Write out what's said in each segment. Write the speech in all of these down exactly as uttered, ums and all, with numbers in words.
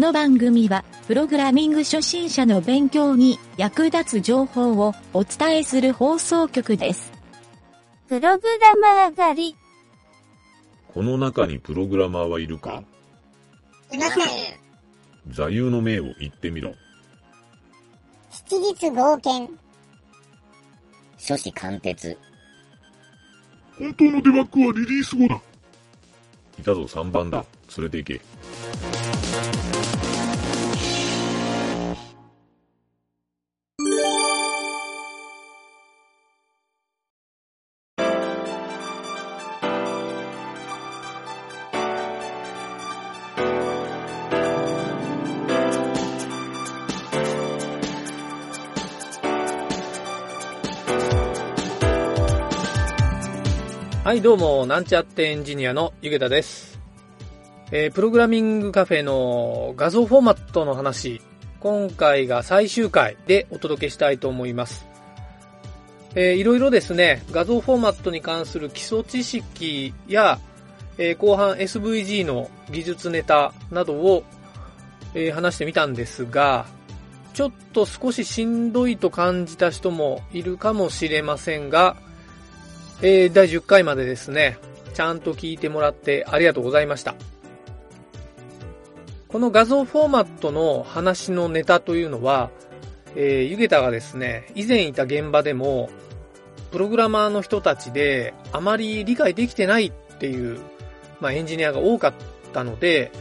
この番組はプログラミング初心者の勉強に役立つ情報をお伝えする放送局です。プログラマー狩り。この中にプログラマーはいるか？いません。座右の銘を言ってみろ。七日剛健。諸子貫徹。本当のデバッグはリリース後だ。いたぞさんばんだ、連れて行け。はいどうも、なんちゃってエンジニアのゆげたです。えー、プログラミングカフェの画像フォーマットの話、今回が最終回でお届けしたいと思います。えー、いろいろですね、画像フォーマットに関する基礎知識や、えー、後半 エスブイジー の技術ネタなどを、えー、話してみたんですが、ちょっと少ししんどいと感じた人もいるかもしれませんが、えー、だいじゅっかいまでですね、ちゃんと聞いてもらってありがとうございました。この画像フォーマットの話のネタというのは、えー、ゆげたがですね、以前いた現場でも、プログラマーの人たちであまり理解できてないっていう、まあ、エンジニアが多かったので、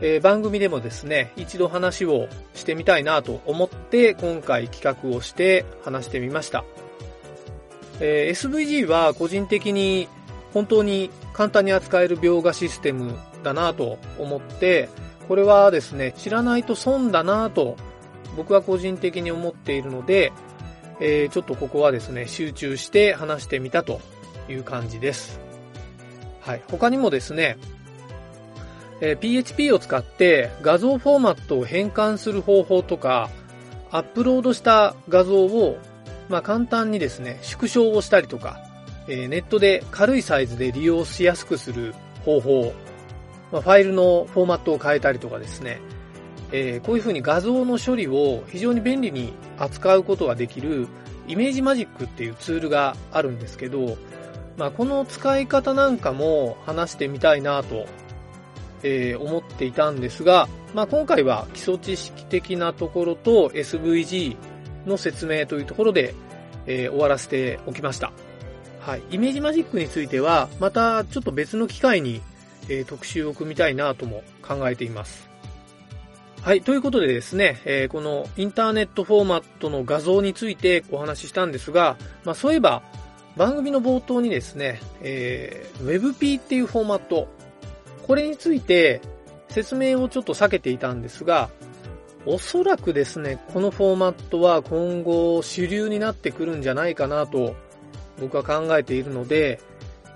えー、番組でもですね、一度話をしてみたいなと思って、今回企画をして話してみました。えー、エスブイジー は個人的に本当に簡単に扱える描画システムだなと思って、これはですね、知らないと損だなと僕は個人的に思っているので、えー、ちょっとここはですね、集中して話してみたという感じです。はい。他にもですね、えー、ピーエイチピー を使って画像フォーマットを変換する方法とか、アップロードした画像をまあ簡単にですね、縮小をしたりとか、えー、ネットで軽いサイズで利用しやすくする方法、まあ、ファイルのフォーマットを変えたりとかですね、えー、こういうふうに画像の処理を非常に便利に扱うことができるイメージマジックっていうツールがあるんですけど、まあこの使い方なんかも話してみたいなと、えー、思っていたんですが、まあ今回は基礎知識的なところと エスブイジー、の説明というところで、えー、終わらせておきました。はい。イメージマジックについては、またちょっと別の機会に、えー、特集を組みたいなとも考えています。はい。ということでですね、えー、このインターネットフォーマットの画像についてお話ししたんですが、まあそういえば番組の冒頭にですね、えー、ウェブピー っていうフォーマット、これについて説明をちょっと避けていたんですが、おそらくですね、このフォーマットは今後主流になってくるんじゃないかなと僕は考えているので、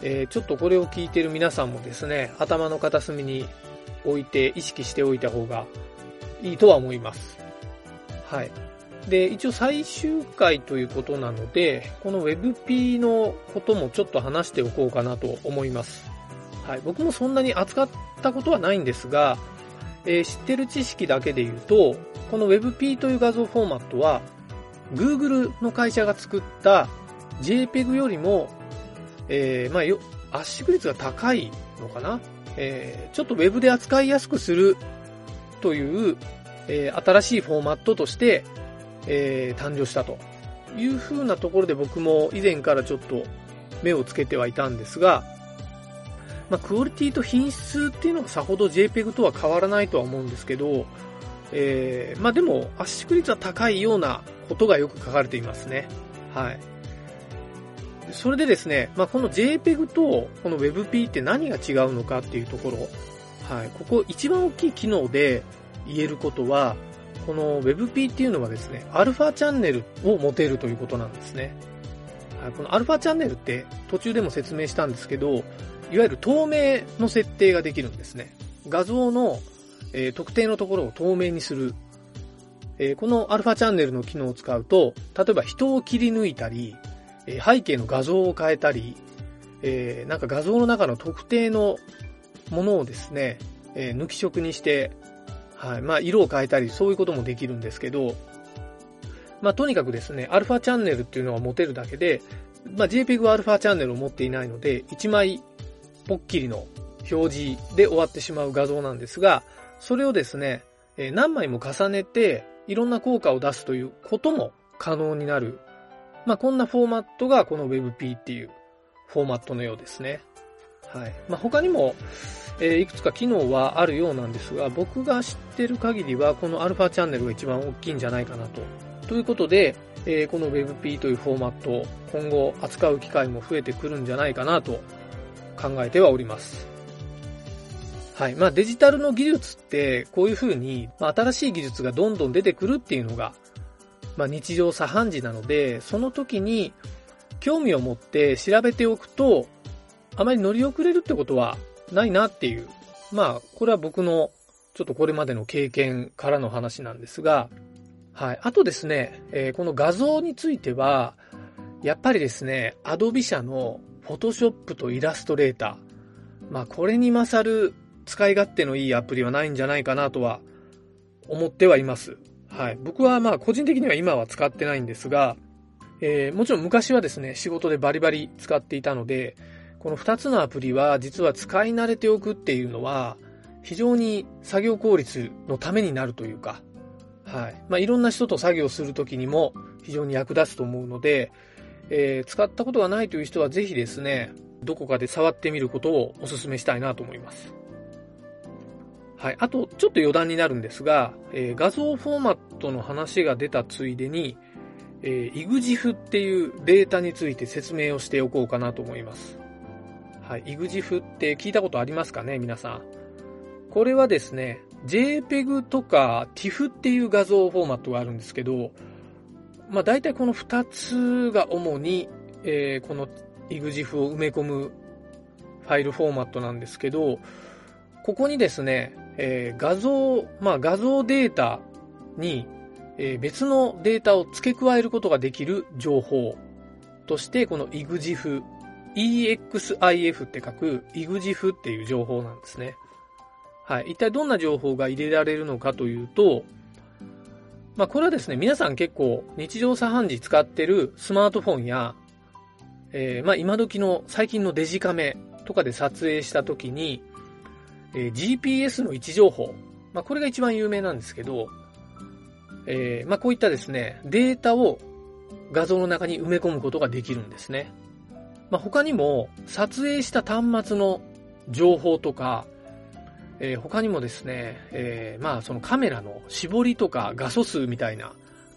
えー、ちょっとこれを聞いている皆さんもですね、頭の片隅に置いて意識しておいた方がいいとは思います。はい。で、一応最終回ということなので、この ウェブピー のこともちょっと話しておこうかなと思います。はい。僕もそんなに扱ったことはないんですが、えー、知ってる知識だけで言うと、この ウェブピー という画像フォーマットは Google の会社が作った ジェイペグ よりも、えーまあ、よ圧縮率が高いのかな、えー、ちょっと Web で扱いやすくするという、えー、新しいフォーマットとして、えー、誕生したというふうなところで、僕も以前からちょっと目をつけてはいたんですが、まあ、クオリティと品質っていうのはさほど ジェイペグ とは変わらないとは思うんですけど、えー、まあでも圧縮率は高いようなことがよく書かれていますね。はい。それでですね、まあこの ジェイペグ とこの ウェブピー って何が違うのかっていうところ、はい。ここ一番大きい機能で言えることは、この ウェブピー っていうのはですね、アルファチャンネルを持てるということなんですね。はい、このアルファチャンネルって途中でも説明したんですけど、いわゆる透明の設定ができるんですね。画像の、えー、特定のところを透明にする、えー、このアルファチャンネルの機能を使うと、例えば人を切り抜いたり、えー、背景の画像を変えたり、えー、なんか画像の中の特定のものをですね、えー、抜き色にして、はい、まあ、色を変えたりそういうこともできるんですけど、まあ、とにかくですね、アルファチャンネルっていうのが持てるだけで、まあ、ジェーピーイージー はアルファチャンネルを持っていないので、いちまいぽっきりの表示で終わってしまう画像なんですが、それをですね、何枚も重ねていろんな効果を出すということも可能になる、まあ、こんなフォーマットがこの WebP っていうフォーマットのようですね。はい、まあ、他にも、えー、いくつか機能はあるようなんですが、僕が知ってる限りはこのアルファチャンネルが一番大きいんじゃないかなと。ということで、えー、この WebP というフォーマットを今後扱う機会も増えてくるんじゃないかなと考えてはおります。はい、まあ、デジタルの技術ってこういうふうに、まあ、新しい技術がどんどん出てくるっていうのが、まあ、日常茶飯事なので、その時に興味を持って調べておくとあまり乗り遅れるってことはないなっていう、まあこれは僕のちょっとこれまでの経験からの話なんですが、はい、あとですね、えー、この画像についてはやっぱりですね、Adobe 社の Photoshop と Illustrator、 まあこれに勝る使い勝手のいいアプリはないんじゃないかなとは思ってはいます。はい、僕はまあ個人的には今は使ってないんですが、えー、もちろん昔はですね、仕事でバリバリ使っていたので、このふたつのアプリは実は使い慣れておくっていうのは非常に作業効率のためになるというか、はい、まあ、いろんな人と作業するときにも非常に役立つと思うので、えー、使ったことがないという人はぜひですね、どこかで触ってみることをお勧めしたいなと思います。はい、あとちょっと余談になるんですが、えー、画像フォーマットの話が出たついでに、えー、イグジフ っていうデータについて説明をしておこうかなと思います。はい、イグジフ って聞いたことありますかね、皆さん。これはですね、 ジェーペグ とか ティフ っていう画像フォーマットがあるんですけど、まあ、大体このふたつが主に、えー、この イグジフ を埋め込むファイルフォーマットなんですけど、ここにですね、えー、画像、まあ、画像データに、えー、別のデータを付け加えることができる情報として、この イグジフ、イーエックスアイエフ って書く イグジフ っていう情報なんですね。はい、一体どんな情報が入れられるのかというと、まあ、これはですね、皆さん結構日常茶飯事使ってるスマートフォンや、えー、まあ、今時の最近のデジカメとかで撮影したときに、えー、ジーピーエス の位置情報、まあ、これが一番有名なんですけど、えーまあ、こういったですね、データを画像の中に埋め込むことができるんですね。まあ、他にも撮影した端末の情報とか、えー、他にもですね、えーまあ、そのカメラの絞りとか画素数みたいな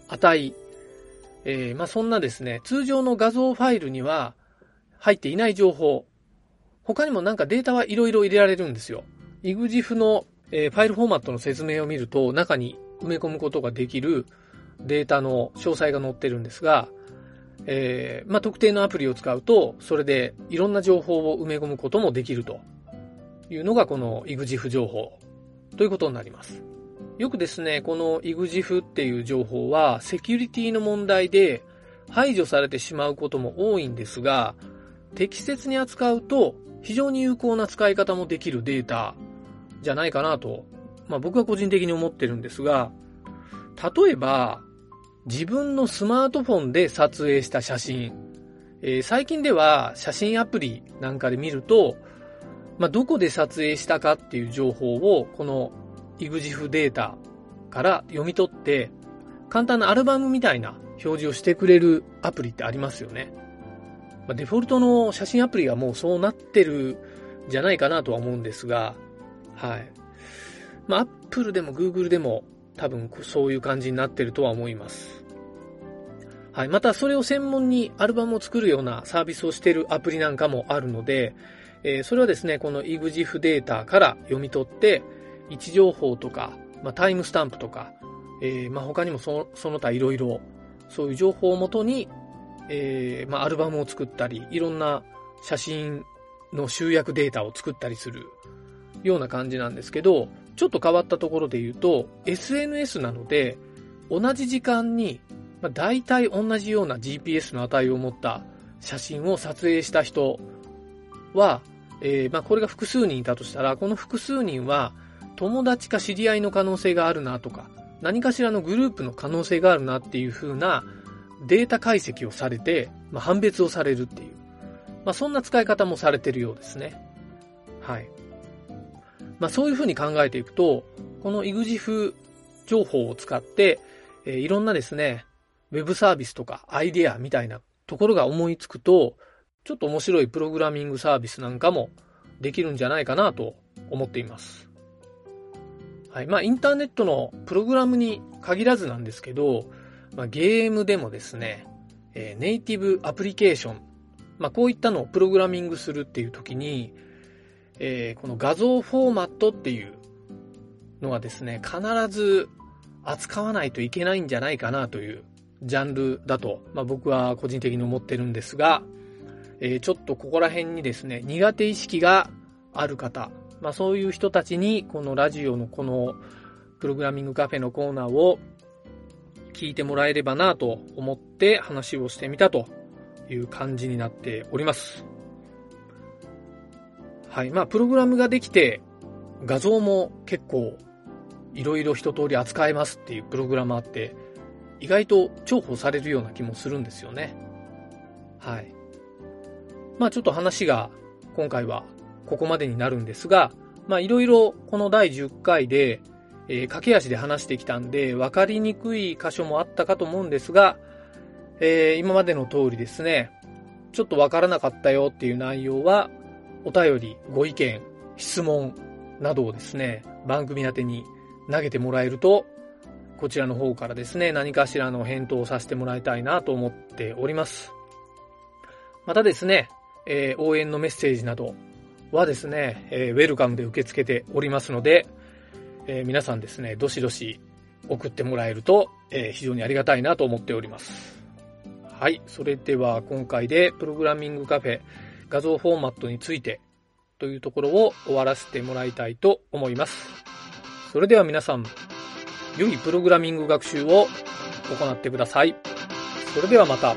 値、えーまあ、そんなですね、通常の画像ファイルには入っていない情報、他にもなんかデータはいろいろ入れられるんですよ。イグジフ の、えー、ファイルフォーマットの説明を見ると、中に埋め込むことができるデータの詳細が載ってるんですが、えーまあ、特定のアプリを使うとそれでいろんな情報を埋め込むこともできるというのがこの イグジフ 情報ということになります。よくですね、この イグジフ っていう情報はセキュリティの問題で排除されてしまうことも多いんですが、適切に扱うと非常に有効な使い方もできるデータじゃないかなと、まあ、僕は個人的に思ってるんですが、例えば自分のスマートフォンで撮影した写真、えー、最近では写真アプリなんかで見ると、まあ、どこで撮影したかっていう情報をこの イグジフ データから読み取って簡単なアルバムみたいな表示をしてくれるアプリってありますよね。まあ、デフォルトの写真アプリがもうそうなってるんじゃないかなとは思うんですが、はい。まあ、Apple でも Google でも多分そういう感じになってるとは思います。はい。またそれを専門にアルバムを作るようなサービスをしているアプリなんかもあるので、えー、それはですね、この イグジフ データから読み取って位置情報とか、まあ、タイムスタンプとか、えー、まあ、他にも そ, その他いろいろそういう情報をもとに、えー、まあ、アルバムを作ったり、いろんな写真の集約データを作ったりするような感じなんですけど、ちょっと変わったところで言うと エスエヌエス なので、同じ時間にだいたい同じような ジーピーエス の値を持った写真を撮影した人は、えーまあ、これが複数人いたとしたら、この複数人は友達か知り合いの可能性があるなとか、何かしらのグループの可能性があるなっていう風なデータ解析をされて、まあ、判別をされるっていう、まあ、そんな使い方もされてるようですね。はい。まあ、そういう風に考えていくと、この イグジフ 情報を使って、えー、いろんなですね、ウェブサービスとかアイデアみたいなところが思いつくと、ちょっと面白いプログラミングサービスなんかもできるんじゃないかなと思っています。はい。まあ、インターネットのプログラムに限らずなんですけど、まあ、ゲームでもですね、えー、ネイティブアプリケーション、まあ、こういったのをプログラミングするっていう時に、えー、この画像フォーマットっていうのはですね、必ず扱わないといけないんじゃないかなというジャンルだと、まあ、僕は個人的に思ってるんですが、えー、ちょっとここら辺にですね、苦手意識がある方、まあ、そういう人たちにこのラジオのこのプログラミングカフェのコーナーを聞いてもらえればなと思って話をしてみたという感じになっております。はい。まあ、プログラムができて画像も結構いろいろ一通り扱えますっていうプログラマーって意外と重宝されるような気もするんですよね。はい。まあ、ちょっと話が今回はここまでになるんですが、まあ、いろいろこのだいじゅっかいで、えー、駆け足で話してきたんで分かりにくい箇所もあったかと思うんですが、えー、今までの通りですね、ちょっと分からなかったよっていう内容はお便り、ご意見、質問などをですね、番組宛てに投げてもらえると、こちらの方からですね、何かしらの返答をさせてもらいたいなと思っております。またですね、えー、応援のメッセージなどはですね、えー、ウェルカムで受け付けておりますので、えー、皆さんですね、どしどし送ってもらえると、えー、非常にありがたいなと思っております。はい、それでは今回でプログラミングカフェ画像フォーマットについてというところを終わらせてもらいたいと思います。それでは皆さん、良いプログラミング学習を行ってください。それではまた。